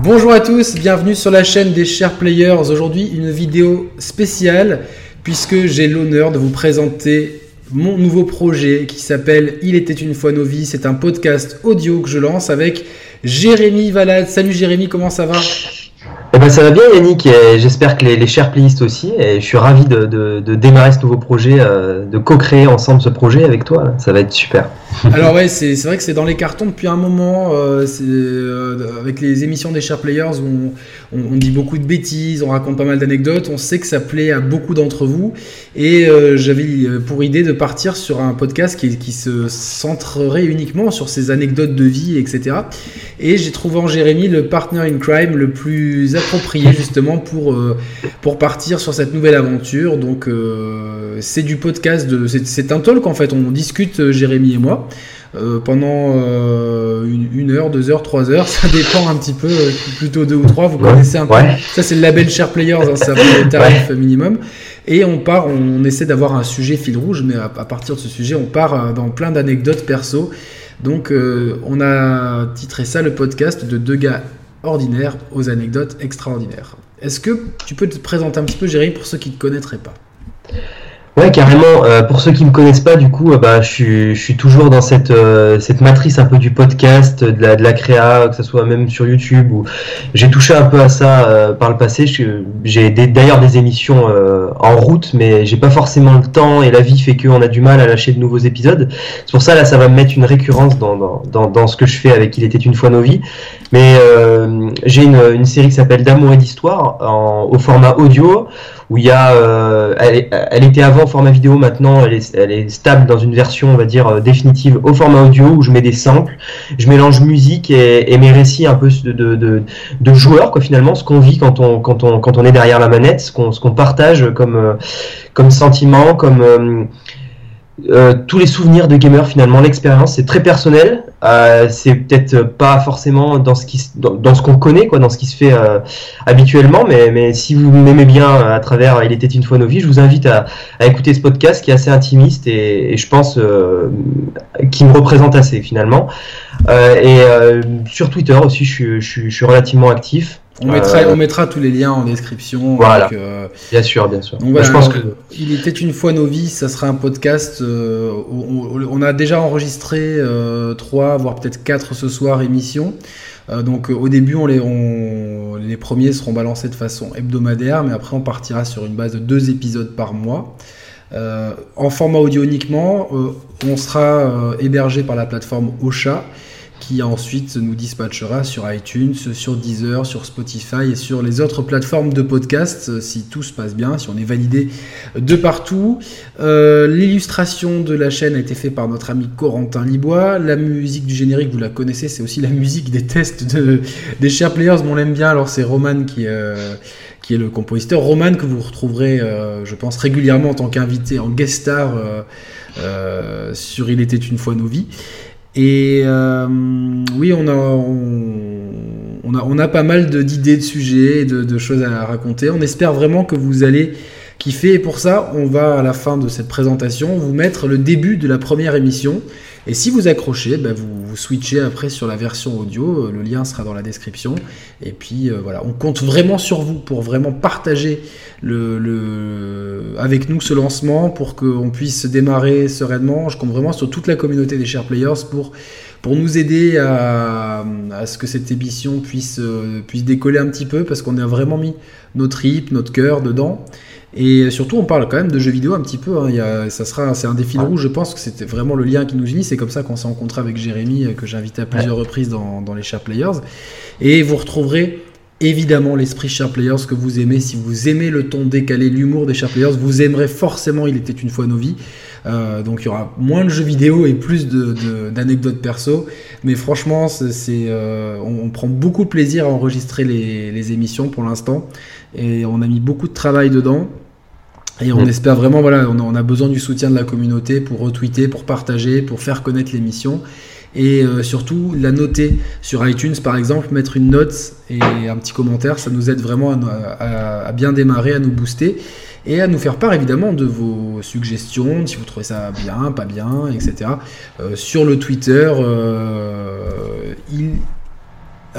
Bonjour à tous, bienvenue sur la chaîne des Share Players. Aujourd'hui, une vidéo spéciale puisque j'ai l'honneur de vous présenter mon nouveau projet qui s'appelle Il était une fois nos vies. C'est un podcast audio que je lance avec Jérémy Valade. Salut Jérémy, comment ça va ? Eh ben ça va bien Yannick, et j'espère que les Share Players aussi, et je suis ravi de démarrer ce nouveau projet, de co-créer ensemble ce projet avec toi, là. Ça va être super. Alors ouais, c'est vrai que c'est dans les cartons depuis un moment, avec les émissions des Share Players où on dit beaucoup de bêtises, on raconte pas mal d'anecdotes, on sait que ça plaît à beaucoup d'entre vous, et j'avais pour idée de partir sur un podcast qui se centrerait uniquement sur ces anecdotes de vie, etc. Et j'ai trouvé en Jérémy le partner in crime le plus approprié justement pour partir sur cette nouvelle aventure. Donc c'est du podcast, c'est un talk en fait, on discute Jérémy et moi pendant une heure, deux heures, trois heures, ça dépend un petit peu, plutôt deux ou trois, vous connaissez un peu, ça c'est le label Share Players, hein, ça vaut le tarif minimum. Et on essaie d'avoir un sujet fil rouge, mais à partir de ce sujet on part dans plein d'anecdotes perso. Donc on a titré ça le podcast de deux gars ordinaire aux anecdotes extraordinaires. Est-ce que tu peux te présenter un petit peu, Jérémy, pour ceux qui ne te connaîtraient pas ? Ouais, carrément. Pour ceux qui ne me connaissent pas, du coup, je suis toujours dans cette matrice un peu du podcast, de la créa, que ce soit même sur YouTube. Ou... J'ai touché un peu à ça par le passé. J'ai d'ailleurs des émissions en route, mais j'ai pas forcément le temps et la vie fait qu'on a du mal à lâcher de nouveaux épisodes. C'est pour ça, là, ça va me mettre une récurrence dans ce que je fais avec Il était une fois nos vies. Mais j'ai une série qui s'appelle D'amour et d'histoire au format audio, où il y a... elle était avant format vidéo, maintenant elle est stable dans une version on va dire définitive au format audio où je mets des samples, je mélange musique et mes récits un peu de joueurs quoi, finalement ce qu'on vit quand on est derrière la manette, ce qu'on partage comme sentiment, tous les souvenirs de gamer finalement, l'expérience c'est très personnel, c'est peut-être pas forcément dans ce qu'on connaît quoi, dans ce qui se fait habituellement, mais si vous m'aimez bien à travers Il était une fois nos vies, je vous invite à écouter ce podcast qui est assez intimiste et je pense qui me représente assez finalement, et sur Twitter aussi je suis relativement actif. On mettra tous les liens en description. Voilà. Donc, bien sûr. Donc, voilà, je pense que Il était une fois nos vies, ça sera un podcast. On a déjà enregistré 3, voire peut-être 4 ce soir émissions. Donc au début, les premiers seront balancés de façon hebdomadaire, mais après on partira sur une base de 2 épisodes par mois. En format audio uniquement, on sera hébergé par la plateforme Ocha, qui ensuite nous dispatchera sur iTunes, sur Deezer, sur Spotify et sur les autres plateformes de podcast, si tout se passe bien, si on est validé de partout. L'illustration de la chaîne a été faite par notre ami Corentin Libois. La musique du générique, vous la connaissez, c'est aussi la musique des tests des Share Players, mais on l'aime bien, alors c'est Roman qui est le compositeur. Roman que vous retrouverez, je pense, régulièrement en tant qu'invité, en guest star sur Il était une fois nos vies. Et oui, on a pas mal d'idées, de sujets, de choses à raconter. On espère vraiment que vous allez kiffer. Et pour ça, on va, à la fin de cette présentation, vous mettre le début de la première émission. Et si vous accrochez, bah vous switchez après sur la version audio. Le lien sera dans la description. Et puis voilà, on compte vraiment sur vous pour vraiment partager avec nous ce lancement, pour qu'on puisse démarrer sereinement. Je compte vraiment sur toute la communauté des Share Players pour nous aider à ce que cette émission puisse décoller un petit peu, parce qu'on a vraiment mis notre tripes, notre cœur dedans. Et surtout, on parle quand même de jeux vidéo un petit peu. Hein. C'est un défi de rouge. Je pense que c'était vraiment le lien qui nous unit. C'est comme ça qu'on s'est rencontré avec Jérémy, que j'ai invité à plusieurs reprises dans les Share Players. Et vous retrouverez évidemment l'esprit Share Players que vous aimez. Si vous aimez le ton décalé, l'humour des Share Players, vous aimerez forcément Il était une fois nos vies. Donc il y aura moins de jeux vidéo et plus d'anecdotes perso. Mais franchement, on prend beaucoup de plaisir à enregistrer les émissions pour l'instant. Et on a mis beaucoup de travail dedans. Et on espère vraiment, voilà, on a besoin du soutien de la communauté pour retweeter, pour partager, pour faire connaître l'émission. Et surtout, la noter sur iTunes, par exemple, mettre une note et un petit commentaire, ça nous aide vraiment à bien démarrer, à nous booster et à nous faire part évidemment de vos suggestions, si vous trouvez ça bien, pas bien, etc. Sur le Twitter,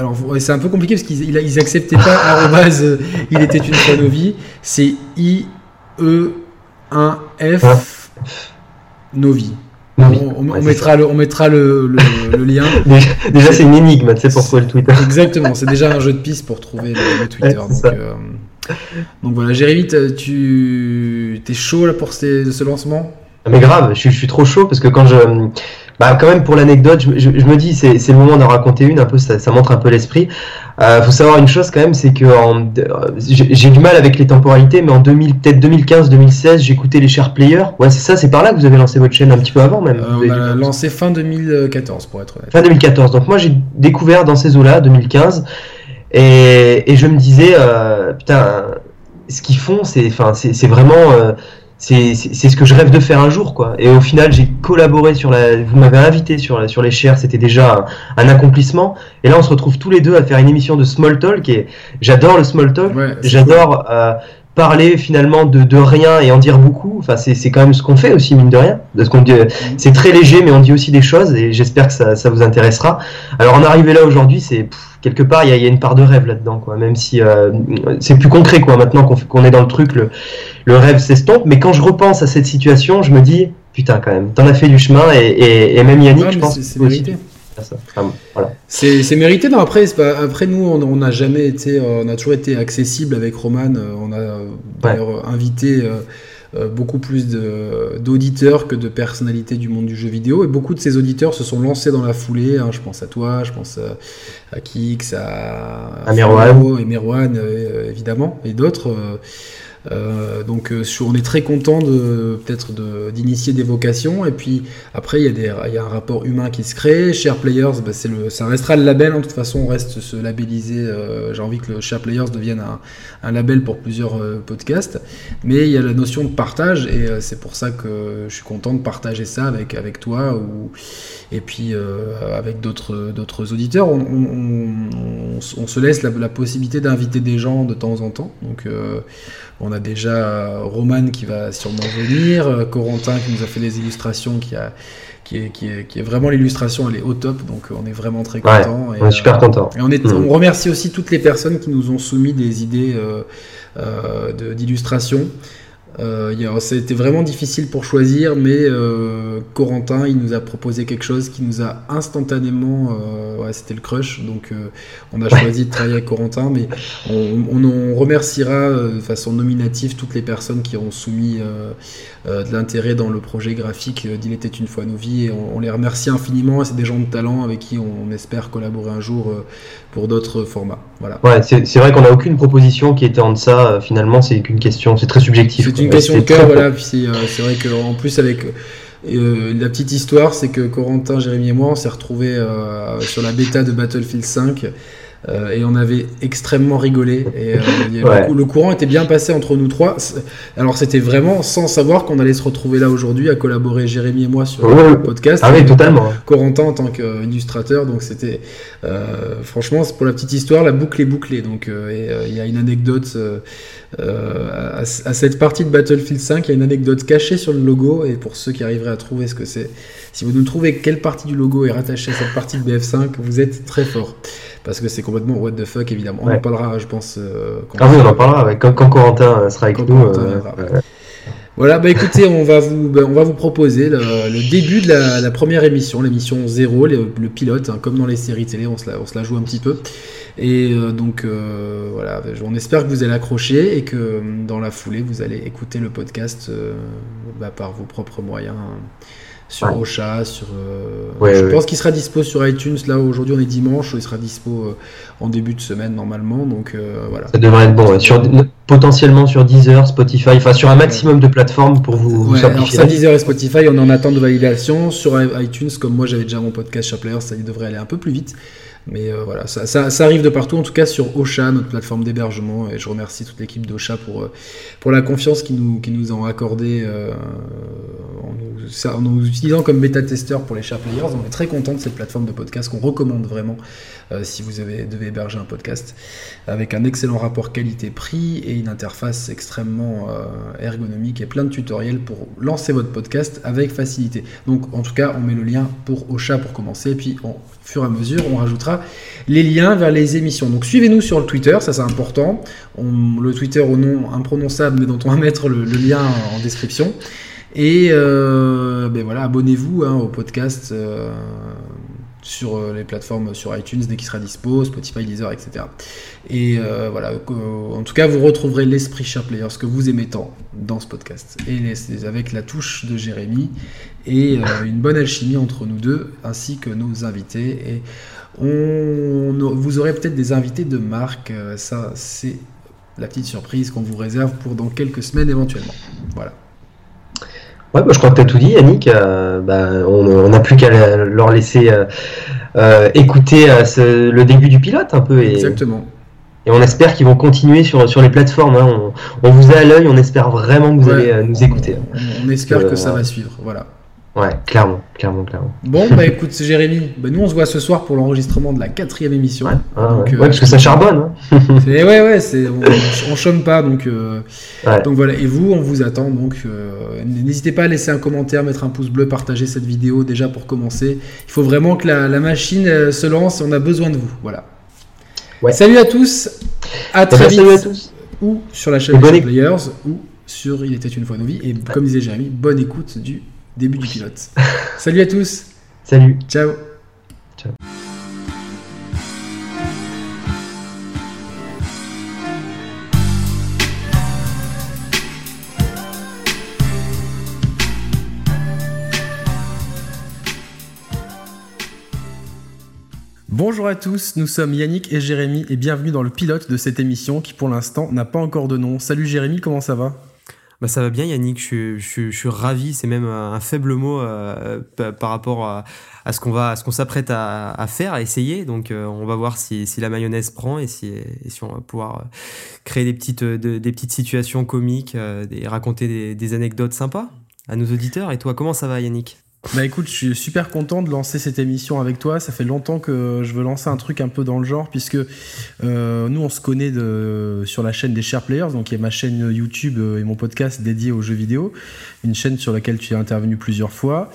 Alors, c'est un peu compliqué parce qu'ils acceptaient pas arrobase, il était une fois nos vies. C'est IE1F Novi. On mettra le lien. Déjà, c'est une énigme, tu sais, pour trouver le Twitter. Exactement, c'est déjà un jeu de piste pour trouver le Twitter. Ouais, donc voilà, Jérémy, t'es chaud là pour ce lancement ? Mais grave, je suis trop chaud parce que quand quand même pour l'anecdote, je me dis c'est le moment d'en raconter une un peu, ça montre un peu l'esprit. Faut savoir une chose quand même, c'est que j'ai du mal avec les temporalités, mais en 2015-2016, j'écoutais les Share Players. Ouais, c'est ça, c'est par là que vous avez lancé votre chaîne un petit peu avant même. On a lancé fin 2014 pour être honnête. Fin 2014, donc moi j'ai découvert dans ces eaux-là, 2015, et je me disais, putain, ce qu'ils font, c'est vraiment... C'est ce que je rêve de faire un jour, quoi. Et au final, j'ai collaboré vous m'avez invité sur les shares, c'était déjà un accomplissement. Et là, on se retrouve tous les deux à faire une émission de small talk. Et j'adore le small talk. Ouais, j'adore parler finalement de rien et en dire beaucoup. Enfin, c'est quand même ce qu'on fait aussi, mine de rien. De ce qu'on dit, c'est très léger, mais on dit aussi des choses. Et j'espère que ça vous intéressera. Alors, en arriver là aujourd'hui, c'est quelque part, il y a une part de rêve là-dedans, quoi. Même si c'est plus concret, quoi. Maintenant qu'on est dans le truc, le rêve s'estompe. Mais quand je repense à cette situation, je me dis, putain, quand même, t'en as fait du chemin. Et même Yannick, je pense, c'est mérité. Enfin, voilà. C'est mérité. Non, après nous, on n'a jamais été, on a toujours été accessible avec Roman. On a d'ailleurs invité beaucoup plus d'auditeurs que de personnalités du monde du jeu vidéo, et beaucoup de ces auditeurs se sont lancés dans la foulée, hein. Je pense à toi, je pense à Kix, à Merwan et Merwan évidemment, et d'autres. Donc on est très content d'initier des vocations, et puis après il y a un rapport humain qui se crée. Share Players, ça restera le label, de toute façon on reste se labelliser, j'ai envie que le Share Players devienne un label pour plusieurs podcasts, mais il y a la notion de partage, et c'est pour ça que je suis content de partager ça avec toi, et puis avec d'autres auditeurs. On se laisse la possibilité d'inviter des gens de temps en temps, donc on a déjà Roman qui va sûrement venir, Corentin qui nous a fait des illustrations, qui est vraiment l'illustration, elle est au top, donc on est vraiment très content. Ouais, on est super content. Et on remercie aussi toutes les personnes qui nous ont soumis des idées d'illustration. Ça a été vraiment difficile pour choisir, mais Corentin, il nous a proposé quelque chose qui nous a instantanément, c'était le crush, donc on a choisi de travailler avec Corentin, mais on remerciera de façon nominative toutes les personnes qui ont soumis de l'intérêt dans le projet graphique d'Il était une fois nos vies, et on les remercie infiniment. C'est des gens de talent avec qui on espère collaborer un jour pour d'autres formats. Voilà. Ouais, c'est vrai qu'on n'a aucune proposition qui était en deçà, finalement c'est qu'une question, c'est très subjectif. C'est une question de cœur, voilà. C'est vrai qu'en plus, avec la petite histoire, c'est que Corentin, Jérémy et moi, on s'est retrouvés sur la bêta de Battlefield 5 et on avait extrêmement rigolé. Et, le courant était bien passé entre nous trois. Alors, c'était vraiment sans savoir qu'on allait se retrouver là aujourd'hui à collaborer, Jérémy et moi, sur le podcast. Ah oui, totalement. Corentin en tant qu'illustrateur. Donc, c'était franchement, pour la petite histoire, la boucle est bouclée. Donc, il y a une anecdote. À cette partie de Battlefield 5, il y a une anecdote cachée sur le logo, et pour ceux qui arriveraient à trouver ce que c'est, si vous nous trouvez quelle partie du logo est rattachée à cette partie de BF5, vous êtes très fort, parce que c'est complètement what the fuck, évidemment. On en parlera, je pense, quand Corentin sera avec nous. Voilà, écoutez, on va vous proposer le début de la première émission, l'émission 0, le pilote, comme dans les séries télé, on se la joue un petit peu. Et donc, voilà, on espère que vous allez accrocher et que dans la foulée, vous allez écouter le podcast par vos propres moyens, sur Ocha, sur... pense qu'il sera dispo sur iTunes, là aujourd'hui on est dimanche, il sera dispo en début de semaine normalement, donc voilà. Ça devrait être bon, potentiellement sur Deezer, Spotify, enfin sur un maximum de plateformes pour vous simplifier. Alors ça, Deezer et Spotify, on est en attente de validation. Sur iTunes, comme moi j'avais déjà mon podcast Share Players, ça devrait aller un peu plus vite. Mais voilà, ça arrive de partout, en tout cas sur Ocha, notre plateforme d'hébergement, et je remercie toute l'équipe d'Ocha pour la confiance qu'ils nous ont accordée en nous utilisant comme bêta-testeurs pour les Share Players. On est très content de cette plateforme de podcast qu'on recommande vraiment si vous devez héberger un podcast, avec un excellent rapport qualité-prix et une interface extrêmement ergonomique et plein de tutoriels pour lancer votre podcast avec facilité. Donc en tout cas, on met le lien pour Ocha pour commencer, et puis au fur et à mesure, on rajoutera les liens vers les émissions. Donc suivez-nous sur le Twitter, ça c'est important. Le Twitter au nom imprononçable, mais dont on va mettre le lien en description. Et ben voilà, abonnez-vous au podcast sur les plateformes, sur iTunes dès qu'il sera dispo, Spotify, Deezer, etc. Et voilà, en tout cas, vous retrouverez l'esprit Share Players que vous aimez tant dans ce podcast, et avec la touche de Jérémy et une bonne alchimie entre nous deux ainsi que nos invités. Et vous aurez peut-être des invités de marque, ça c'est la petite surprise qu'on vous réserve pour dans quelques semaines éventuellement. Voilà. Ouais, bah, je crois que tu as tout dit, Yannick. On n'a plus qu'à leur laisser écouter le début du pilote un peu. Exactement. Et on espère qu'ils vont continuer sur les plateformes. Hein. On vous a à l'œil, on espère vraiment que vous allez nous écouter. On espère que ça va suivre, voilà. Ouais, clairement. Bon, bah écoute, Jérémy, nous on se voit ce soir pour l'enregistrement de la 4e émission. Ouais, parce que ça charbonne. Hein. On chôme pas, donc voilà. Et vous, on vous attend, donc n'hésitez pas à laisser un commentaire, mettre un pouce bleu, partager cette vidéo déjà pour commencer. Il faut vraiment que la machine se lance, et on a besoin de vous, voilà. Ouais. Salut à tous, à très vite, salut à tous. Ou sur la chaîne des Players, ou sur Il était une fois nos vies, et comme disait Jérémy, bonne écoute du début du pilote. Salut à tous. Salut. Ciao. Bonjour à tous, nous sommes Yannick et Jérémy et bienvenue dans le pilote de cette émission qui pour l'instant n'a pas encore de nom. Salut Jérémy, comment ça va ? Bah ça va bien Yannick, je suis ravi, c'est même un faible mot par rapport à ce qu'on s'apprête à faire, à essayer. Donc on va voir si la mayonnaise prend et si on va pouvoir créer des petites situations comiques et raconter des anecdotes sympas à nos auditeurs. Et toi, comment ça va Yannick ? Bah écoute, je suis super content de lancer cette émission avec toi. Ça fait longtemps que je veux lancer un truc un peu dans le genre, puisque nous on se connaît sur la chaîne des Share Players, donc qui est ma chaîne YouTube et mon podcast dédié aux jeux vidéo, une chaîne sur laquelle tu es intervenu plusieurs fois.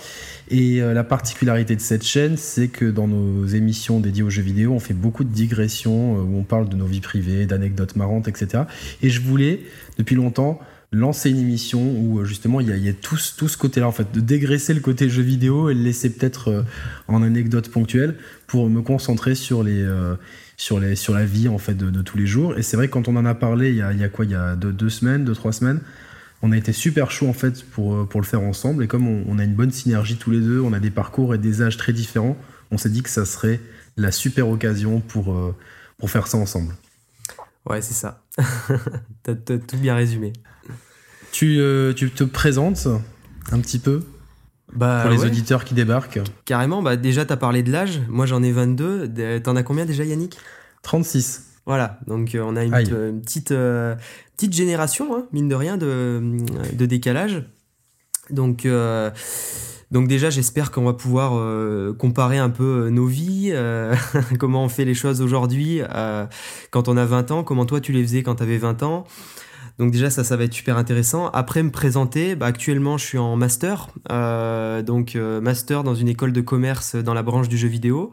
Et la particularité de cette chaîne, c'est que dans nos émissions dédiées aux jeux vidéo, on fait beaucoup de digressions où on parle de nos vies privées, d'anecdotes marrantes, etc. Et je voulais depuis longtemps lancer une émission où justement il y a tout ce côté-là, en fait, de dégraisser le côté jeu vidéo et le laisser peut-être en anecdote ponctuelle pour me concentrer sur la vie en fait de tous les jours. Et c'est vrai que quand on en a parlé il y a 2-3 semaines, on a été super chaud en fait pour le faire ensemble, et comme on a une bonne synergie tous les deux, on a des parcours et des âges très différents, on s'est dit que ça serait la super occasion pour faire ça ensemble. Ouais, c'est ça. T'as tout bien résumé. Tu te présentes un petit peu pour les auditeurs qui débarquent. Carrément, déjà t'as parlé de l'âge, moi j'en ai 22, t'en as combien déjà Yannick ? 36. Voilà, donc on a une petite génération, hein, mine de rien, de décalage. Donc déjà, j'espère qu'on va pouvoir comparer un peu nos vies, comment on fait les choses aujourd'hui quand on a 20 ans, comment toi tu les faisais quand tu avais 20 ans. Donc déjà, ça va être super intéressant. Après, me présenter, actuellement, je suis en master, master dans une école de commerce dans la branche du jeu vidéo.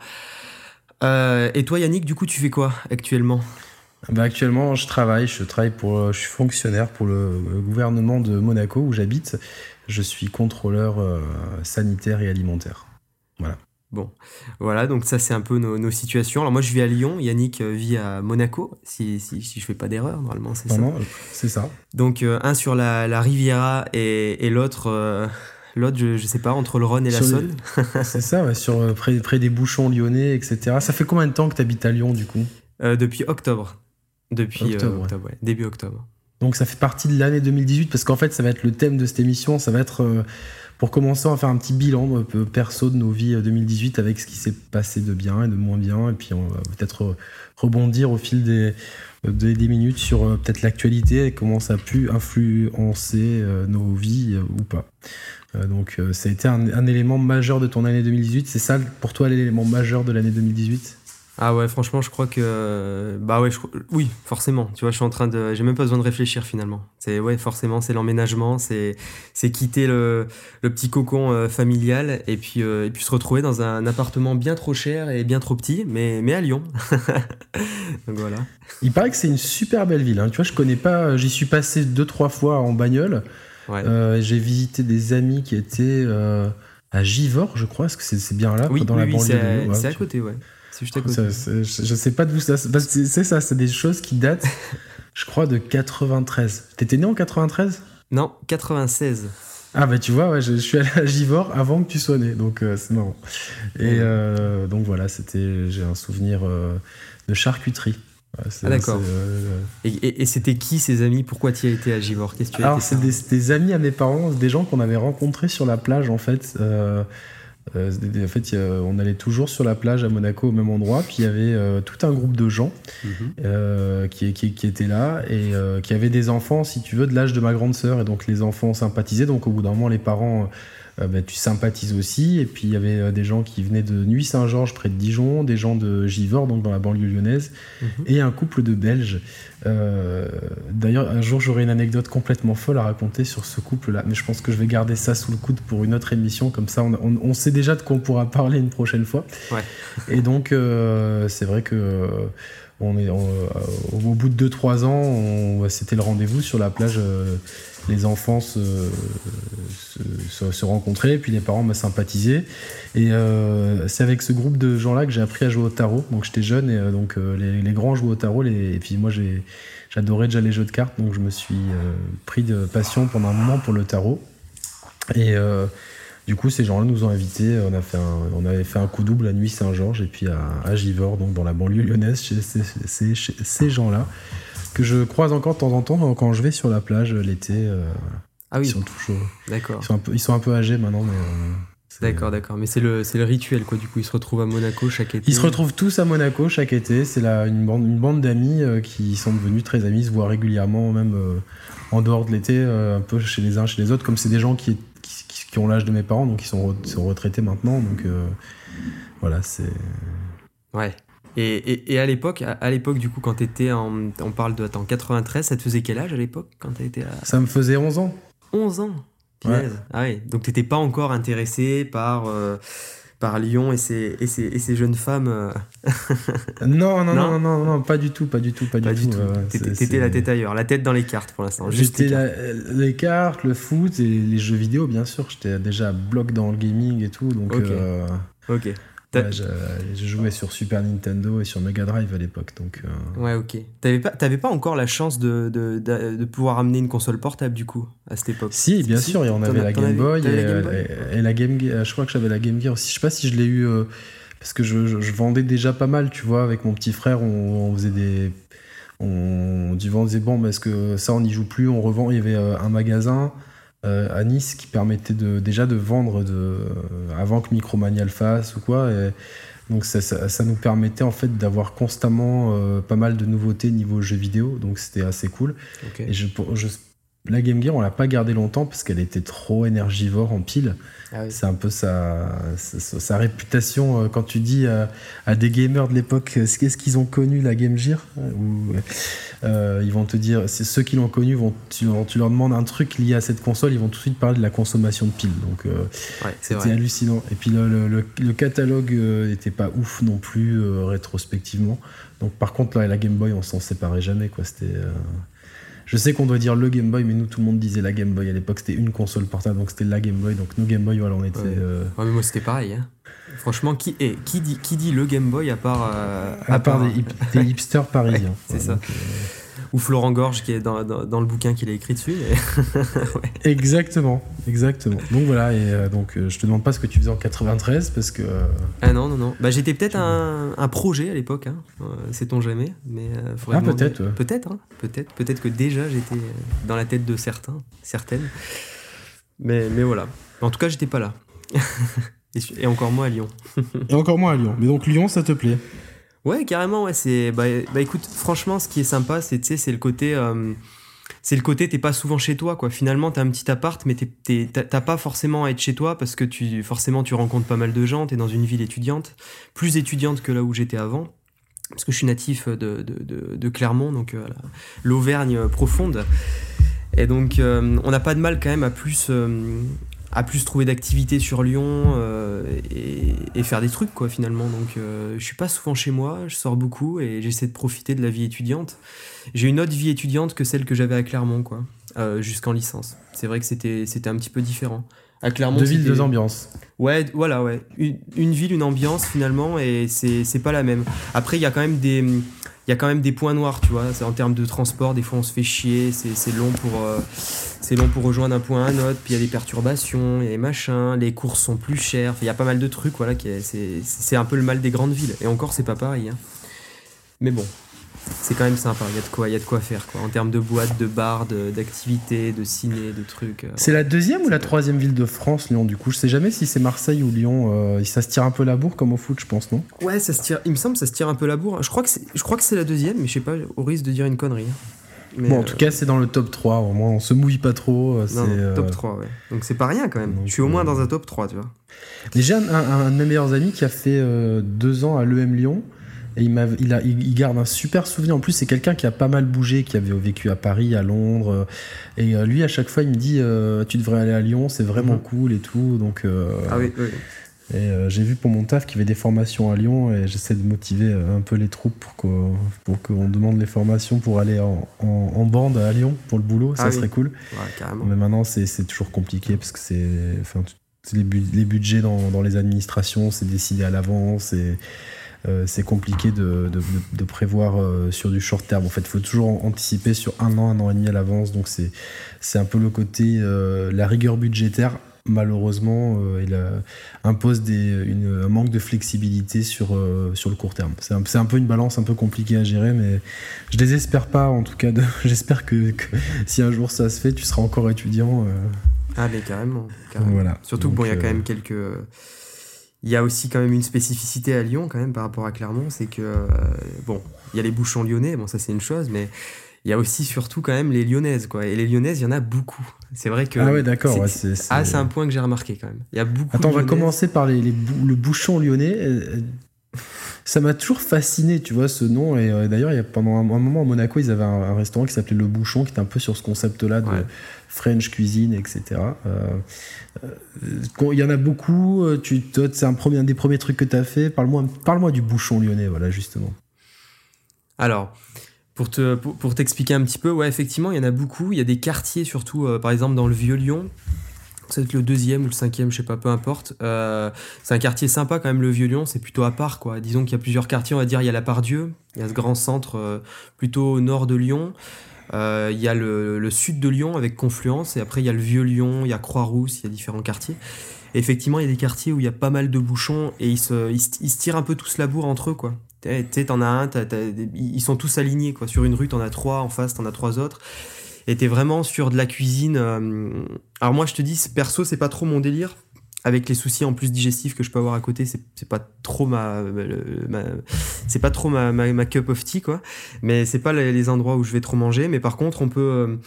Et toi, Yannick, du coup, tu fais quoi actuellement ? Actuellement, je suis fonctionnaire pour le gouvernement de Monaco où j'habite. Je suis contrôleur sanitaire et alimentaire. Voilà. Bon, voilà, donc ça c'est un peu nos situations. Alors moi je vis à Lyon, Yannick vit à Monaco, si je fais pas d'erreur, normalement c'est ça. Donc un sur la Riviera et l'autre, je sais pas, entre le Rhône et la Saône. C'est ça, ouais, près des bouchons lyonnais, etc. Ça fait combien de temps que tu habites à Lyon du coup ? Depuis octobre. Début octobre. Donc ça fait partie de l'année 2018, parce qu'en fait ça va être le thème de cette émission, ça va être pour commencer à faire un petit bilan perso de nos vies 2018 avec ce qui s'est passé de bien et de moins bien, et puis on va peut-être rebondir au fil des minutes sur peut-être l'actualité et comment ça a pu influencer nos vies ou pas. Donc ça a été un élément majeur de ton année 2018, c'est ça pour toi l'élément majeur de l'année 2018 ? Ah ouais, franchement, je crois que... Bah ouais, oui, forcément. Tu vois, je suis en train de... J'ai même pas besoin de réfléchir, finalement. C'est, ouais, forcément, c'est l'emménagement, c'est quitter le petit cocon familial et puis se retrouver dans un appartement bien trop cher et bien trop petit, mais à Lyon. Donc voilà. Il paraît que c'est une super belle ville, hein. Tu vois, je connais pas... J'y suis passé 2-3 fois en bagnole. Ouais. J'ai visité des amis qui étaient à Givors, je crois. Est-ce que c'est bien là, oui, dans la banlieue de Lyon. Oui, c'est à côté, ouais. Si je t'écoute. Je sais pas d'où ça. C'est ça, c'est des choses qui datent, je crois, de 93. T'étais né en 93 ? Non, 96. Ah, bah tu vois, ouais, je suis allé à Givors avant que tu sois né, donc c'est marrant. Et donc voilà, j'ai un souvenir de charcuterie. Ouais, ah, d'accord. Et c'était qui ces amis ? Pourquoi tu as été à Givors ? Qu'est-ce que tu as été ? Alors, c'est des amis à mes parents, des gens qu'on avait rencontrés sur la plage en fait. En fait, on allait toujours sur la plage à Monaco au même endroit, puis il y avait tout un groupe de gens qui étaient là et qui avaient des enfants, si tu veux, de l'âge de ma grande sœur, et donc les enfants sympathisaient, donc au bout d'un moment les parents, tu sympathises aussi, et puis il y avait des gens qui venaient de Nuit-Saint-Georges près de Dijon, des gens de Givors, donc dans la banlieue lyonnaise, et un couple de Belges. D'ailleurs, un jour j'aurai une anecdote complètement folle à raconter sur ce couple-là, mais je pense que je vais garder ça sous le coude pour une autre émission, comme ça on sait déjà de quoi on pourra parler une prochaine fois. Ouais. Et donc c'est vrai que au bout de 2-3 ans, c'était le rendez-vous sur la plage, les enfants se rencontraient, puis les parents m'ont sympathisé, et c'est avec ce groupe de gens-là que j'ai appris à jouer au tarot. Donc j'étais jeune, et donc les grands jouaient au tarot, et puis moi j'adorais déjà les jeux de cartes, donc je me suis pris de passion pendant un moment pour le tarot, et du coup, ces gens-là nous ont invités. On avait fait un coup double à Nuit-Saint-Georges et puis à Givors, donc dans la banlieue lyonnaise. Chez ces gens-là que je croise encore de temps en temps quand je vais sur la plage l'été. Ah oui. Ils sont toujours. D'accord. Ils sont un peu âgés maintenant, mais. D'accord. Mais c'est le rituel, quoi. Du coup, ils se retrouvent à Monaco chaque été. Ils se retrouvent tous à Monaco chaque été. C'est une bande d'amis qui sont devenus très amis, se voient régulièrement, même en dehors de l'été, un peu chez les uns, chez les autres, comme c'est des gens qui ont l'âge de mes parents, donc ils sont retraités maintenant, donc voilà, c'est... Ouais, et à l'époque du coup, quand t'étais on parle de 93, ça te faisait quel âge à l'époque quand t'as été à... Ça me faisait 11 ans. 11 ans, ouais. Ah oui, donc t'étais pas encore intéressé par Lyon et ces jeunes femmes. Non, pas du tout. T'étais la tête ailleurs, la tête dans les cartes pour l'instant. J'étais les cartes, le foot et les jeux vidéo, bien sûr. J'étais déjà à bloc dans le gaming et tout, donc. Ok. Okay. Ouais, je jouais sur Super Nintendo et sur Mega Drive à l'époque, donc. Ouais, ok. T'avais pas encore la chance de pouvoir amener une console portable du coup à cette époque. Si, bien sûr, on avait la Game Boy et la Game Gear. Je crois que j'avais la Game Gear aussi. Je sais pas si je l'ai eu parce que je vendais déjà pas mal, tu vois, avec mon petit frère, on faisait des. On disait bon, mais est-ce que ça on n'y joue plus, on revend. Il y avait un magasin à Nice qui permettait déjà de vendre avant que Micromania le fasse ou quoi, et donc ça nous permettait en fait d'avoir constamment pas mal de nouveautés niveau jeux vidéo, donc c'était assez cool. Okay. Et la Game Gear on l'a pas gardée longtemps parce qu'elle était trop énergivore en pile. Ah oui. C'est un peu sa réputation quand tu dis à des gamers de l'époque qu'est-ce qu'ils ont connu la Game Gear, ou ils vont te dire, c'est ceux qui l'ont connu, tu leur demandes un truc lié à cette console, ils vont tout de suite parler de la consommation de piles, donc ouais, c'était hallucinant. Et puis le catalogue était pas ouf non plus rétrospectivement, donc par contre là, la Game Boy on s'en séparait jamais, quoi. C'était je sais qu'on doit dire le Game Boy, mais nous tout le monde disait la Game Boy à l'époque, c'était une console portable, donc c'était la Game Boy, donc nos Game Boy, voilà, on était... Ouais, ouais, mais moi c'était pareil, hein. Franchement, qui dit le Game Boy à part... à part des hipsters parisiens. Ouais, c'est ouais, ça. Donc, ou Florent Gorge qui est dans le bouquin qu'il a écrit dessus. Et... ouais. Exactement. Donc voilà, et je te demande pas ce que tu faisais en 93 parce que... Ah non. Bah, j'étais peut-être un projet à l'époque, hein. Sait-on jamais, mais faudrait demander... peut-être. Ouais. Peut-être que déjà j'étais dans la tête de certaines. Mais voilà. En tout cas, j'étais pas là. Et encore moins à Lyon. Mais donc Lyon, ça te plaît ? Ouais, carrément, ouais, c'est bah écoute, franchement ce qui est sympa, c'est le côté t'es pas souvent chez toi, quoi. Finalement, t'as un petit appart, mais t'as pas forcément à être chez toi parce que tu rencontres pas mal de gens, t'es dans une ville étudiante, plus étudiante que là où j'étais avant. parce que je suis natif de Clermont, donc l'Auvergne profonde. Et donc on n'a pas de mal quand même à plus trouver d'activités sur Lyon et faire des trucs quoi finalement. Donc je suis pas souvent chez moi, je sors beaucoup et j'essaie de profiter de la vie étudiante. J'ai une autre vie étudiante que celle que j'avais à Clermont quoi, jusqu'en licence. C'est vrai que c'était un petit peu différent. À Clermont, deux villes, deux ambiances. Ouais, voilà, ouais. Une ville, une ambiance finalement, et c'est pas la même. Après, il y a quand même des points noirs, tu vois. C'est en termes de transport, des fois on se fait chier, c'est long pour rejoindre un point à un autre. Puis il y a des perturbations, il y a des machins, les courses sont plus chères. Il y a pas mal de trucs, voilà. C'est un peu le mal des grandes villes. Et encore, c'est pas pareil. Hein. Mais bon, c'est quand même sympa. Il y a de quoi faire, quoi. En termes de boîtes, de bars, d'activités, de ciné, de trucs. C'est la deuxième ou la troisième ville de France, Lyon, du coup? Je sais jamais si c'est Marseille ou Lyon. Ça se tire un peu la bourre, comme au foot, je pense, non? Ouais, ça se tire. Il me semble que ça se tire un peu la bourre. Je crois que c'est la deuxième, mais je sais pas, au risque de dire une connerie. Mais bon, en tout cas, c'est dans le top 3. Au moins, on se mouille pas trop. Non, top 3, ouais. Donc, c'est pas rien quand même. Donc, je suis au moins dans un top 3, tu vois. J'ai un de mes meilleurs amis qui a fait 2 ans à l'EM Lyon. Et il garde un super souvenir. En plus, c'est quelqu'un qui a pas mal bougé, qui avait vécu à Paris, à Londres. Et lui, à chaque fois, il me dit tu devrais aller à Lyon, c'est vraiment cool et tout. Donc, ah oui, oui. Et j'ai vu pour mon taf qu'il y avait des formations à Lyon et j'essaie de motiver un peu les troupes pour qu'on demande les formations pour aller en bande à Lyon pour le boulot. Ça serait cool. Ouais, carrément. Mais maintenant, c'est toujours compliqué parce que c'est... Enfin, les budgets dans les administrations, c'est décidé à l'avance et... c'est compliqué de prévoir sur du short terme. En fait, il faut toujours anticiper sur un an et demi à l'avance. Donc, c'est un peu le côté... la rigueur budgétaire, malheureusement, impose un manque de flexibilité sur le court terme. C'est un peu une balance un peu compliquée à gérer, mais je désespère pas, en tout cas. J'espère que si un jour ça se fait, tu seras encore étudiant. Ah, mais carrément. Voilà. Surtout qu'il y a quand même quelques... Il y a aussi quand même une spécificité à Lyon quand même par rapport à Clermont, c'est que il y a les bouchons lyonnais, bon ça c'est une chose, mais il y a aussi surtout quand même les lyonnaises quoi. Et les lyonnaises, il y en a beaucoup. C'est vrai que c'est un point que j'ai remarqué quand même. Il y a beaucoup. Attends, on va commencer par le bouchon lyonnais. Ça m'a toujours fasciné, tu vois, ce nom. Et d'ailleurs, pendant un moment à Monaco, ils avaient un restaurant qui s'appelait Le Bouchon, qui était un peu sur ce concept-là de French cuisine, etc. Il y en a beaucoup. C'est un des premiers trucs que tu as fait. Parle-moi du Bouchon lyonnais, voilà, justement. Alors, pour t'expliquer un petit peu, ouais, effectivement, il y en a beaucoup. Il y a des quartiers, surtout, par exemple, dans le Vieux-Lyon. C'est le 2e ou le 5e, je sais pas, peu importe. C'est un quartier sympa quand même, le Vieux-Lyon, c'est plutôt à part quoi. Disons qu'il y a plusieurs quartiers, on va dire, il y a la Part-Dieu, il y a ce grand centre plutôt au nord de Lyon, il y a le sud de Lyon avec Confluence, et après il y a le Vieux-Lyon, il y a Croix-Rousse, il y a différents quartiers. Et effectivement, il y a des quartiers où il y a pas mal de bouchons et ils se tirent un peu tous la bourre entre eux quoi. Tu sais, t'en as un, ils sont tous alignés quoi. Sur une rue, t'en as 3, en face, t'en as 3 autres. Et t'es vraiment sur de la cuisine. Alors moi je te dis, perso c'est pas trop mon délire, avec les soucis en plus digestifs que je peux avoir à côté, c'est pas trop ma cup of tea quoi. Mais c'est pas les endroits où je vais trop manger. Mais par contre on peut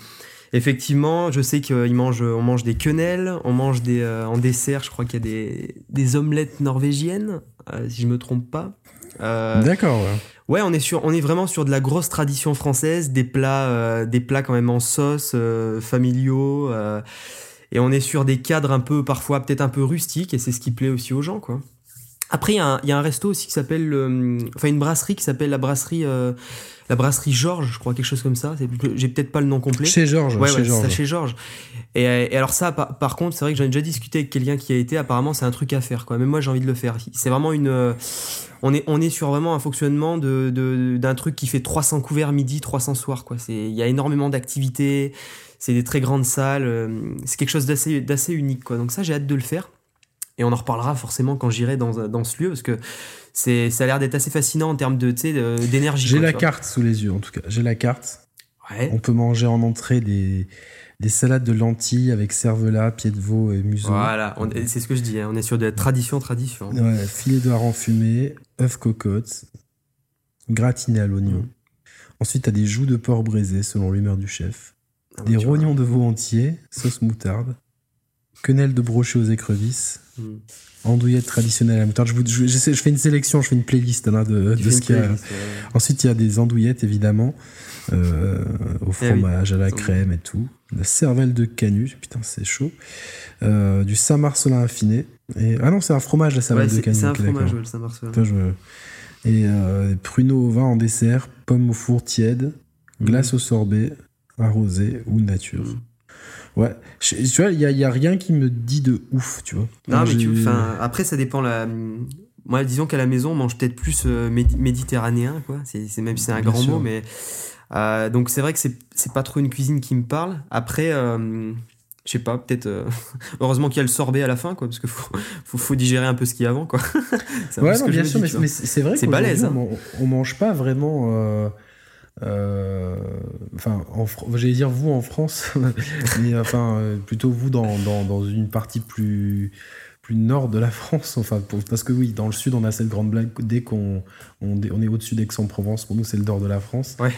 effectivement, je sais qu'on mange des quenelles, on mange des en dessert, je crois qu'il y a des omelettes norvégiennes si je me trompe pas. D'accord, ouais. Ouais, on est vraiment sur de la grosse tradition française, des plats quand même en sauce, familiaux, et on est sur des cadres un peu, parfois peut-être un peu rustiques, et c'est ce qui plaît aussi aux gens, quoi. Après, il y a un resto aussi qui s'appelle, une brasserie qui s'appelle la brasserie Georges, je crois, quelque chose comme ça. J'ai peut-être pas le nom complet. Chez Georges. Ouais, chez Georges. Et alors ça, par contre, c'est vrai que j'en ai déjà discuté avec quelqu'un qui a été. Apparemment, c'est un truc à faire, quoi. Même moi, j'ai envie de le faire. C'est vraiment on est sur vraiment un fonctionnement d'un truc qui fait 300 couverts midi, 300 soirs, quoi. Il y a énormément d'activités. C'est des très grandes salles. C'est quelque chose d'assez unique, quoi. Donc ça, j'ai hâte de le faire. Et on en reparlera forcément quand j'irai dans ce lieu, parce que ça a l'air d'être assez fascinant en termes d'énergie. J'ai la carte sous les yeux, en tout cas. J'ai la carte. Ouais. On peut manger en entrée des salades de lentilles avec cervelas, pied de veau et museau. Voilà, c'est ce que je dis. Hein, on est sur de la tradition. Ouais, filet de hareng fumé, œufs cocottes, gratiné à l'oignon. Ensuite, t'as des joues de porc braisées, selon l'humeur du chef. Des rognons de veau entiers, sauce moutarde. quenelle de brochet aux écrevisses, andouillette traditionnelle à la moutarde. Je fais une sélection, je fais une playlist là, de ce qu'il y a. Ouais. Ensuite, il y a des andouillettes, évidemment, au fromage, à la crème et tout. La cervelle de canut, putain, c'est chaud. Du Saint-Marcellin affiné. Et... Ah non, c'est un fromage, la cervelle de canut. C'est un fromage, le Saint-Marcellin. Putain, et pruneaux au vin en dessert, pommes au four tiède, glace au sorbet, arrosée ou nature. Ouais, tu vois, il y a rien qui me dit de ouf, tu vois. Non, alors, mais après ça dépend moi, disons qu'à la maison, on mange peut-être plus méditerranéen, quoi. C'est même si c'est un grand mot, mais donc c'est vrai que c'est pas trop une cuisine qui me parle. Après, je sais pas, peut-être heureusement qu'il y a le sorbet à la fin, quoi, parce que faut digérer un peu ce qu'il y a avant, quoi. Ouais, non, bien sûr, mais c'est vrai que balèze, hein. On mange pas vraiment. Enfin, j'allais dire vous en France, mais enfin plutôt vous dans une partie plus nord de la France. Enfin, parce que oui, dans le sud, on a cette grande blague dès qu'on est au-dessus d'Aix-en-Provence. Pour nous, c'est le nord de la France. Ouais.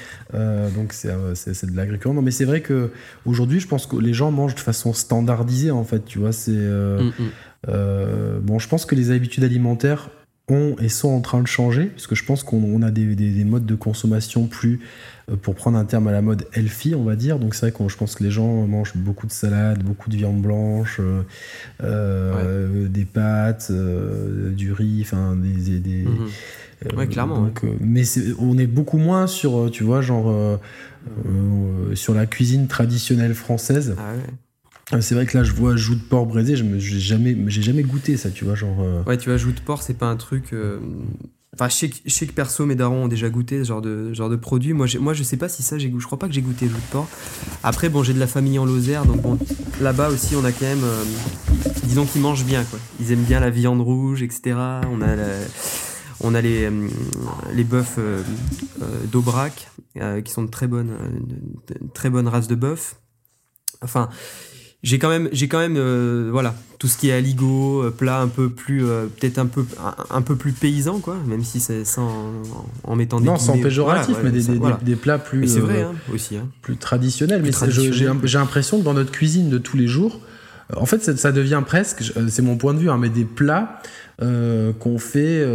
Donc c'est de l'agriculture. Non, mais c'est vrai que aujourd'hui, je pense que les gens mangent de façon standardisée. En fait, tu vois, c'est bon. Je pense que les habitudes alimentaires sont en train de changer, parce que je pense qu'on a des modes de consommation plus, pour prendre un terme à la mode, healthy, on va dire. Donc c'est vrai que je pense que les gens mangent beaucoup de salades, beaucoup de viande blanche, des pâtes, du riz, enfin des ouais, clairement. Donc, mais on est beaucoup moins sur, tu vois, genre sur la cuisine traditionnelle française. Ah ouais. C'est vrai que là, je vois joues de porc braisé, j'ai jamais goûté ça, tu vois, genre... Ouais, tu vois, joues de porc, c'est pas un truc... Enfin, je sais que perso, mes darons ont déjà goûté ce genre de produit. Moi, je sais pas si ça, je crois pas que j'ai goûté joues de porc. Après, bon, j'ai de la famille en Lozère, donc bon, là-bas aussi, on a quand même... disons qu'ils mangent bien, quoi. Ils aiment bien la viande rouge, etc. On a les bœufs d'Aubrac, qui sont de très bonnes races de bœufs. Enfin... J'ai quand même voilà, tout ce qui est aligot, plat un peu plus peut-être un peu plus paysan, quoi, même si c'est sans en mettant des non sans péjoratif, voilà, mais des plats plus, mais c'est vrai, hein, aussi, hein, plus traditionnels. Plus j'ai l'impression que dans notre cuisine de tous les jours, en fait, ça devient presque, c'est mon point de vue, hein, mais des plats qu'on fait,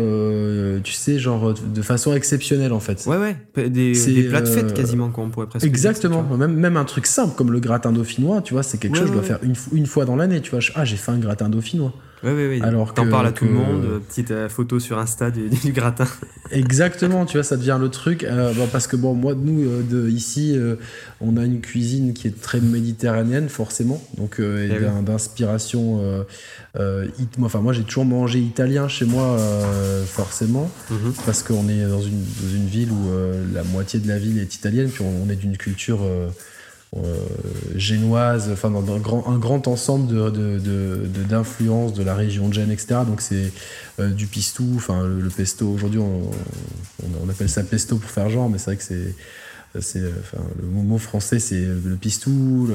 tu sais, genre de façon exceptionnelle, en fait. Ouais, des plats de fête quasiment, qu'on pourrait presque. Exactement, dire, même un truc simple comme le gratin dauphinois, tu vois, c'est quelque chose que je dois faire une fois dans l'année, tu vois. J'ai fait un gratin dauphinois. Ouais. Alors t'en parles à tout le monde, petite photo sur Insta du gratin. Exactement, tu vois, ça devient le truc. Parce que bon, moi, nous, ici, on a une cuisine qui est très méditerranéenne, forcément. Donc, d'inspiration. Moi, j'ai toujours mangé italien chez moi, forcément. Parce qu'on est dans une ville où la moitié de la ville est italienne, puis on est d'une culture. Génoise, enfin dans un grand ensemble d'influences de la région de Gênes, etc. Donc c'est du pistou, enfin le pesto. Aujourd'hui on appelle ça pesto pour faire genre, mais c'est vrai que c'est enfin, le mot français c'est le pistou,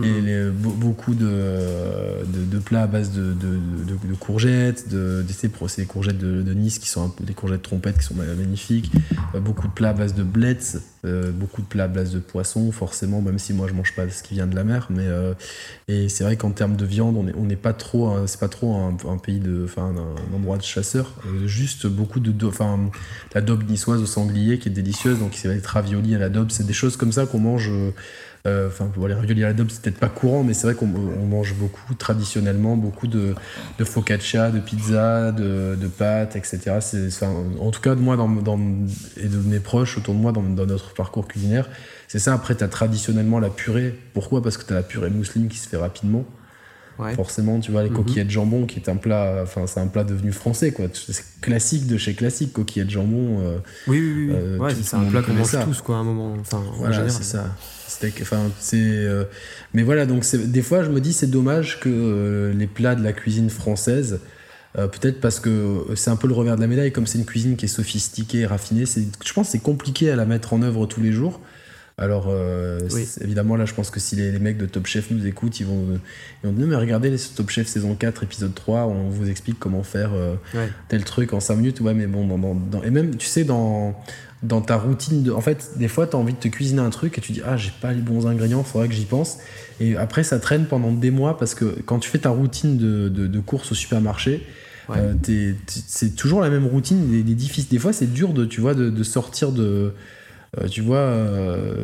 et beaucoup de plats à base de courgettes, c'est des courgettes de Nice qui sont un peu des courgettes trompettes qui sont magnifiques, beaucoup de plats à base de blettes, beaucoup de plats à base de poissons, forcément, même si moi je mange pas ce qui vient de la mer, mais et c'est vrai qu'en termes de viande on est pas trop, hein, c'est pas trop un pays un endroit de chasseurs, juste beaucoup la daube niçoise au sanglier qui est délicieuse, donc c'est être ravioli à la daube, c'est des choses comme ça qu'on mange. Les raviolis à la daube, c'est peut-être pas courant, mais c'est vrai qu'on mange beaucoup, traditionnellement, beaucoup de focaccia, de pizza, de pâtes, etc. En tout cas, de moi et de mes proches autour de moi dans notre parcours culinaire, c'est ça. Après, t'as traditionnellement la purée. Pourquoi ? Parce que t'as la purée mousseline qui se fait rapidement. Ouais. Forcément, tu vois, les coquillettes jambon, qui est un plat, enfin c'est un plat devenu français, quoi. C'est classique de chez classique, coquillettes jambon. Oui. Ouais, c'est un plat qu'on mange tous, quoi, à un moment. Enfin, voilà, en général, c'est ça. Mais voilà, donc des fois, je me dis, c'est dommage que les plats de la cuisine française, peut-être parce que c'est un peu le revers de la médaille, comme c'est une cuisine qui est sophistiquée et raffinée, je pense que c'est compliqué à la mettre en œuvre tous les jours. Alors, oui. Évidemment, là, je pense que si les mecs de Top Chef nous écoutent, ils vont dire, mais regardez les Top Chef saison 4, épisode 3, on vous explique comment faire tel truc en 5 minutes. Ouais, mais bon, et même, tu sais, dans ta routine, en fait, des fois, t'as envie de te cuisiner un truc et tu dis, ah, j'ai pas les bons ingrédients, faudrait que j'y pense. Et après, ça traîne pendant des mois parce que quand tu fais ta routine de course au supermarché, c'est toujours la même routine des fois c'est dur de sortir de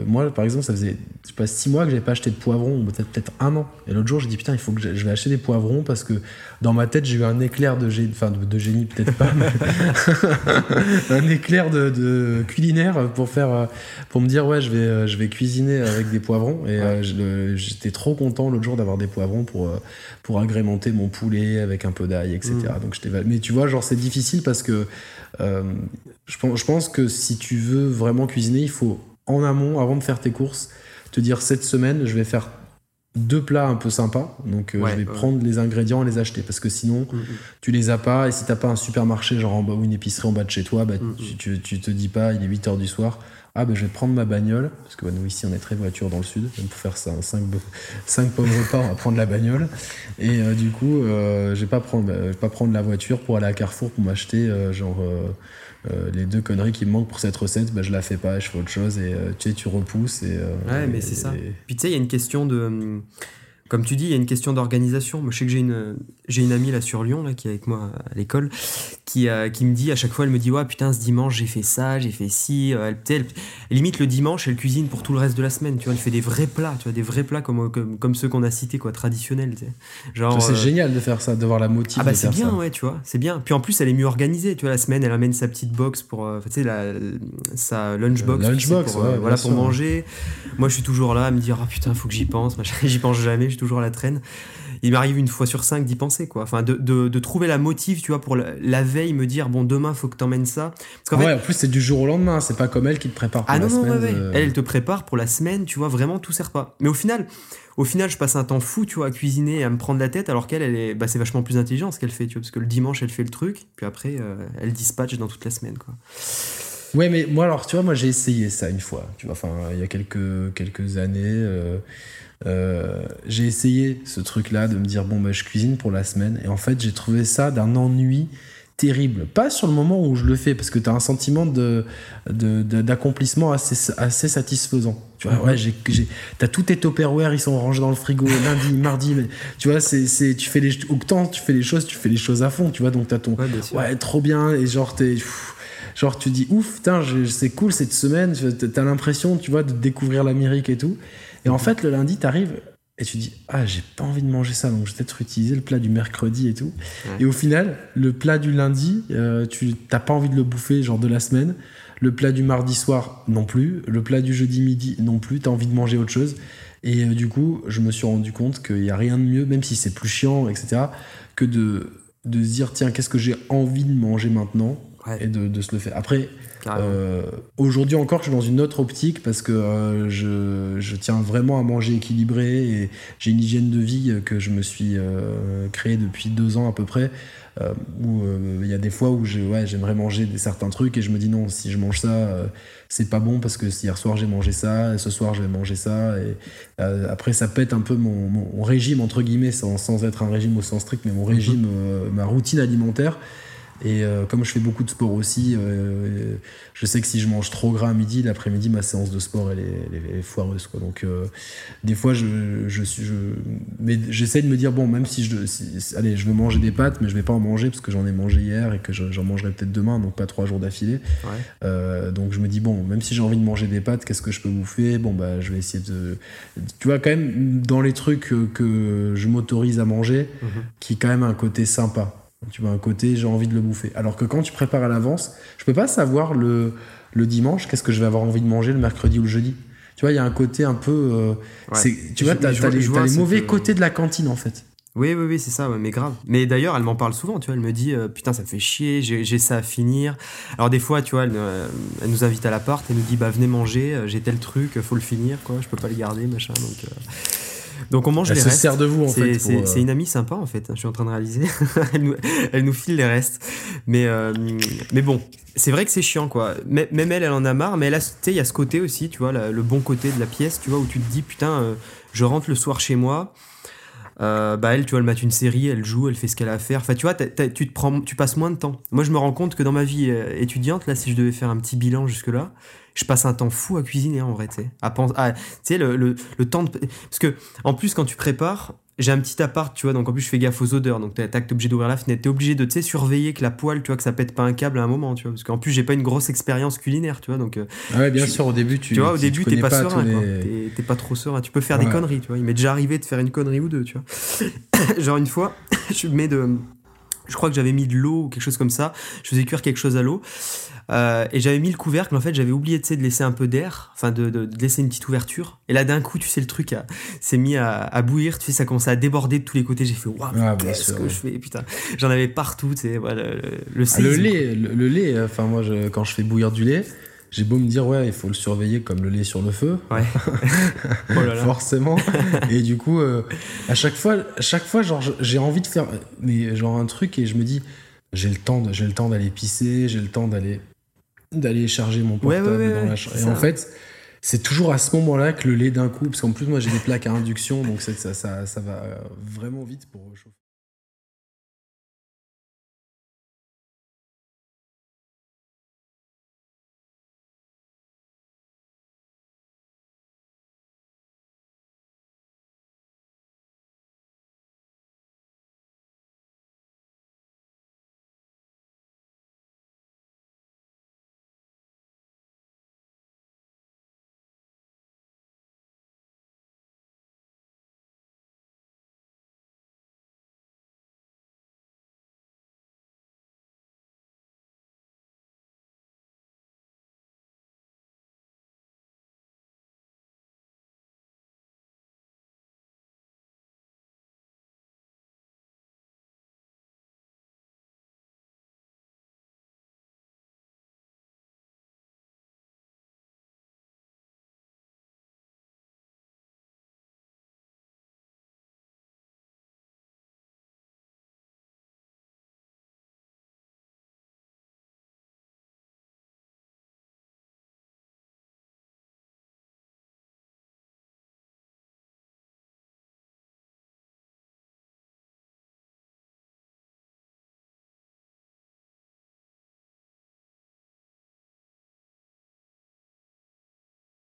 moi par exemple ça faisait 6 mois que j'avais pas acheté de poivrons, peut-être 1 an, et l'autre jour j'ai dit putain il faut que je vais acheter des poivrons parce que dans ma tête j'ai eu un éclair de génie, peut-être pas mais un éclair de culinaire pour me dire ouais je vais cuisiner avec des poivrons et j'étais trop content l'autre jour d'avoir des poivrons pour agrémenter mon poulet avec un peu d'ail, etc. Donc mais tu vois, genre, c'est difficile parce que je pense que si tu veux vraiment cuisiner, il faut en amont, avant de faire tes courses, te dire cette semaine je vais faire 2 plats un peu sympas, donc je vais prendre les ingrédients et les acheter, parce que sinon tu les as pas, et si t'as pas un supermarché genre en bas, ou une épicerie en bas de chez toi, tu te dis pas il est 8h du soir, ah ben je vais prendre ma bagnole, parce que nous ici on est très voiture dans le sud, même pour faire ça, 5 pauvres repas on va prendre la bagnole, et du coup je vais pas prendre la voiture pour aller à Carrefour pour m'acheter les 2 conneries qui me manquent pour cette recette, je la fais pas, je fais autre chose, et tu repousses, et mais c'est ça. Puis tu sais, il y a une question de, comme tu dis, il y a une question d'organisation. Moi, je sais que j'ai une amie là sur Lyon là, qui est avec moi à l'école, qui me dit à chaque fois, elle me dit ouais putain ce dimanche j'ai fait ça, j'ai fait ci, elle limite le dimanche elle cuisine pour tout le reste de la semaine, tu vois, elle fait des vrais plats, tu vois, des vrais plats comme ceux qu'on a cités quoi, traditionnels, tu sais. Genre c'est génial de faire ça, de voir la motive. Ah bah c'est bien ça. Ouais, tu vois, c'est bien. Puis en plus elle est mieux organisée, tu vois, la semaine elle amène sa petite box pour tu sais sa lunchbox, pour manger. Moi je suis toujours là à me dire ah putain faut que j'y pense, j'y pense jamais, toujours à la traîne. Il m'arrive 1 fois sur 5 d'y penser quoi, enfin de trouver la motive, tu vois, pour la veille, me dire bon demain faut que t'emmènes ça, parce qu'en fait, en plus c'est du jour au lendemain, c'est pas comme elle qui te prépare pour la semaine. Elle te prépare pour la semaine, tu vois, vraiment tous ses repas, mais au final je passe un temps fou, tu vois, à cuisiner et à me prendre la tête, alors qu'elle est c'est vachement plus intelligent ce qu'elle fait, tu vois, parce que le dimanche elle fait le truc, puis après elle dispatche dans toute la semaine quoi. Ouais, mais moi alors tu vois, moi j'ai essayé ça une fois, tu vois, enfin il y a quelques années, j'ai essayé ce truc là de me dire bon je cuisine pour la semaine, et en fait j'ai trouvé ça d'un ennui terrible, pas sur le moment où je le fais, parce que t'as un sentiment d'accomplissement assez satisfaisant, tu vois. T'as tous tes Tupperware, ils sont rangés dans le frigo lundi mardi, mais, tu vois, tu fais les choses à fond, tu vois, donc t'as ton trop bien, et genre tu dis ouf putain c'est cool cette semaine, t'as l'impression, tu vois, de découvrir l'Amérique et tout. Et en fait, le lundi, t'arrives et tu dis « Ah, j'ai pas envie de manger ça, donc je vais peut-être utiliser le plat du mercredi et tout. Ouais. » Et au final, le plat du lundi, t'as pas envie de le bouffer, genre de la semaine. Le plat du mardi soir, non plus. Le plat du jeudi midi, non plus. T'as envie de manger autre chose. Et du coup, je me suis rendu compte qu'il n'y a rien de mieux, même si c'est plus chiant, etc., que de se dire « Tiens, qu'est-ce que j'ai envie de manger maintenant ?» et de se le faire. Après... aujourd'hui encore, je suis dans une autre optique parce que je tiens vraiment à manger équilibré, et j'ai une hygiène de vie que je me suis créée depuis 2 ans à peu près, où il y a des fois où j'aimerais manger certains trucs et je me dis non, si je mange ça, c'est pas bon, parce que hier soir j'ai mangé ça et ce soir je vais manger ça, et après ça pète un peu mon régime entre guillemets, sans être un régime au sens strict, mais mon régime, ma routine alimentaire. Et comme je fais beaucoup de sport aussi, je sais que si je mange trop gras à midi, l'après-midi, ma séance de sport elle est foireuse, quoi. Donc des fois, mais j'essaie de me dire bon, même si je veux manger des pâtes, mais je vais pas en manger parce que j'en ai mangé hier et que j'en mangerai peut-être demain, donc pas 3 jours d'affilée. Donc je me dis bon, même si j'ai envie de manger des pâtes, qu'est-ce que je peux bouffer ? Bon je vais essayer de, tu vois, quand même dans les trucs que je m'autorise à manger, qui quand même a un côté sympa. Tu vois, un côté j'ai envie de le bouffer, alors que quand tu prépares à l'avance, je peux pas savoir le dimanche qu'est-ce que je vais avoir envie de manger, le mercredi ou le jeudi, tu vois, il y a un côté un peu t'as les mauvais côtés de la cantine en fait. Oui, c'est ça, mais grave. Mais d'ailleurs, elle m'en parle souvent, tu vois. Elle me dit putain, ça me fait chier, j'ai ça à finir. Alors des fois, tu vois, elle nous invite à l'appart et nous dit venez manger, j'ai tel truc, faut le finir, quoi. Je peux pas le garder, machin. Donc Donc on mange les restes. Elle se sert de vous en fait. C'est une amie sympa en fait. Je suis en train de réaliser. Elle nous file les restes. Mais bon, c'est vrai que c'est chiant quoi. Même elle en a marre. Mais là, tu sais, il y a ce côté aussi, tu vois, le bon côté de la pièce, tu vois, où tu te dis putain, je rentre le soir chez moi. Elle, tu vois, elle mate une série, elle joue, elle fait ce qu'elle a à faire. Enfin, tu vois, tu passes moins de temps. Moi, je me rends compte que dans ma vie étudiante, là, si je devais faire un petit bilan jusque-là, je passe un temps fou à cuisiner, en vrai, tu sais. Tu sais, le temps de... Parce que, en plus, quand tu prépares, j'ai un petit appart, tu vois, donc en plus, je fais gaffe aux odeurs. Donc, t'es obligé d'ouvrir la fenêtre. T'es obligé de, tu sais, surveiller que la poêle, tu vois, que ça pète pas un câble à un moment, tu vois. Parce qu'en plus, j'ai pas une grosse expérience culinaire, tu vois, donc... Ah ouais, bien sûr, au début, tu... Tu vois, au début, t'es pas serein, quoi. T'es pas trop serein. Tu peux faire des conneries, tu vois. Il m'est déjà arrivé de faire une connerie ou deux, tu vois. Genre, une fois, je crois que j'avais mis de l'eau ou quelque chose comme ça. Je faisais cuire quelque chose à l'eau. Et j'avais mis le couvercle, mais en fait j'avais oublié de laisser un peu d'air, enfin de laisser une petite ouverture. Et là d'un coup, tu sais, le truc s'est mis à bouillir, tu sais, ça commençait à déborder de tous les côtés. J'ai fait waouh, qu'est-ce que je fais, putain, j'en avais partout, tu sais, voilà, le lait. Enfin moi, quand je fais bouillir du lait, j'ai beau me dire ouais, il faut le surveiller comme le lait sur le feu, ouais. Oh là là. Forcément. Et du coup, à chaque fois, genre j'ai envie de faire, mais genre un truc et je me dis j'ai le temps d'aller pisser, j'ai le temps d'aller charger mon portable dans la chambre. Et en fait, c'est toujours à ce moment-là que le lait d'un coup, parce qu'en plus moi j'ai des plaques à induction, donc ça va vraiment vite pour chauffer.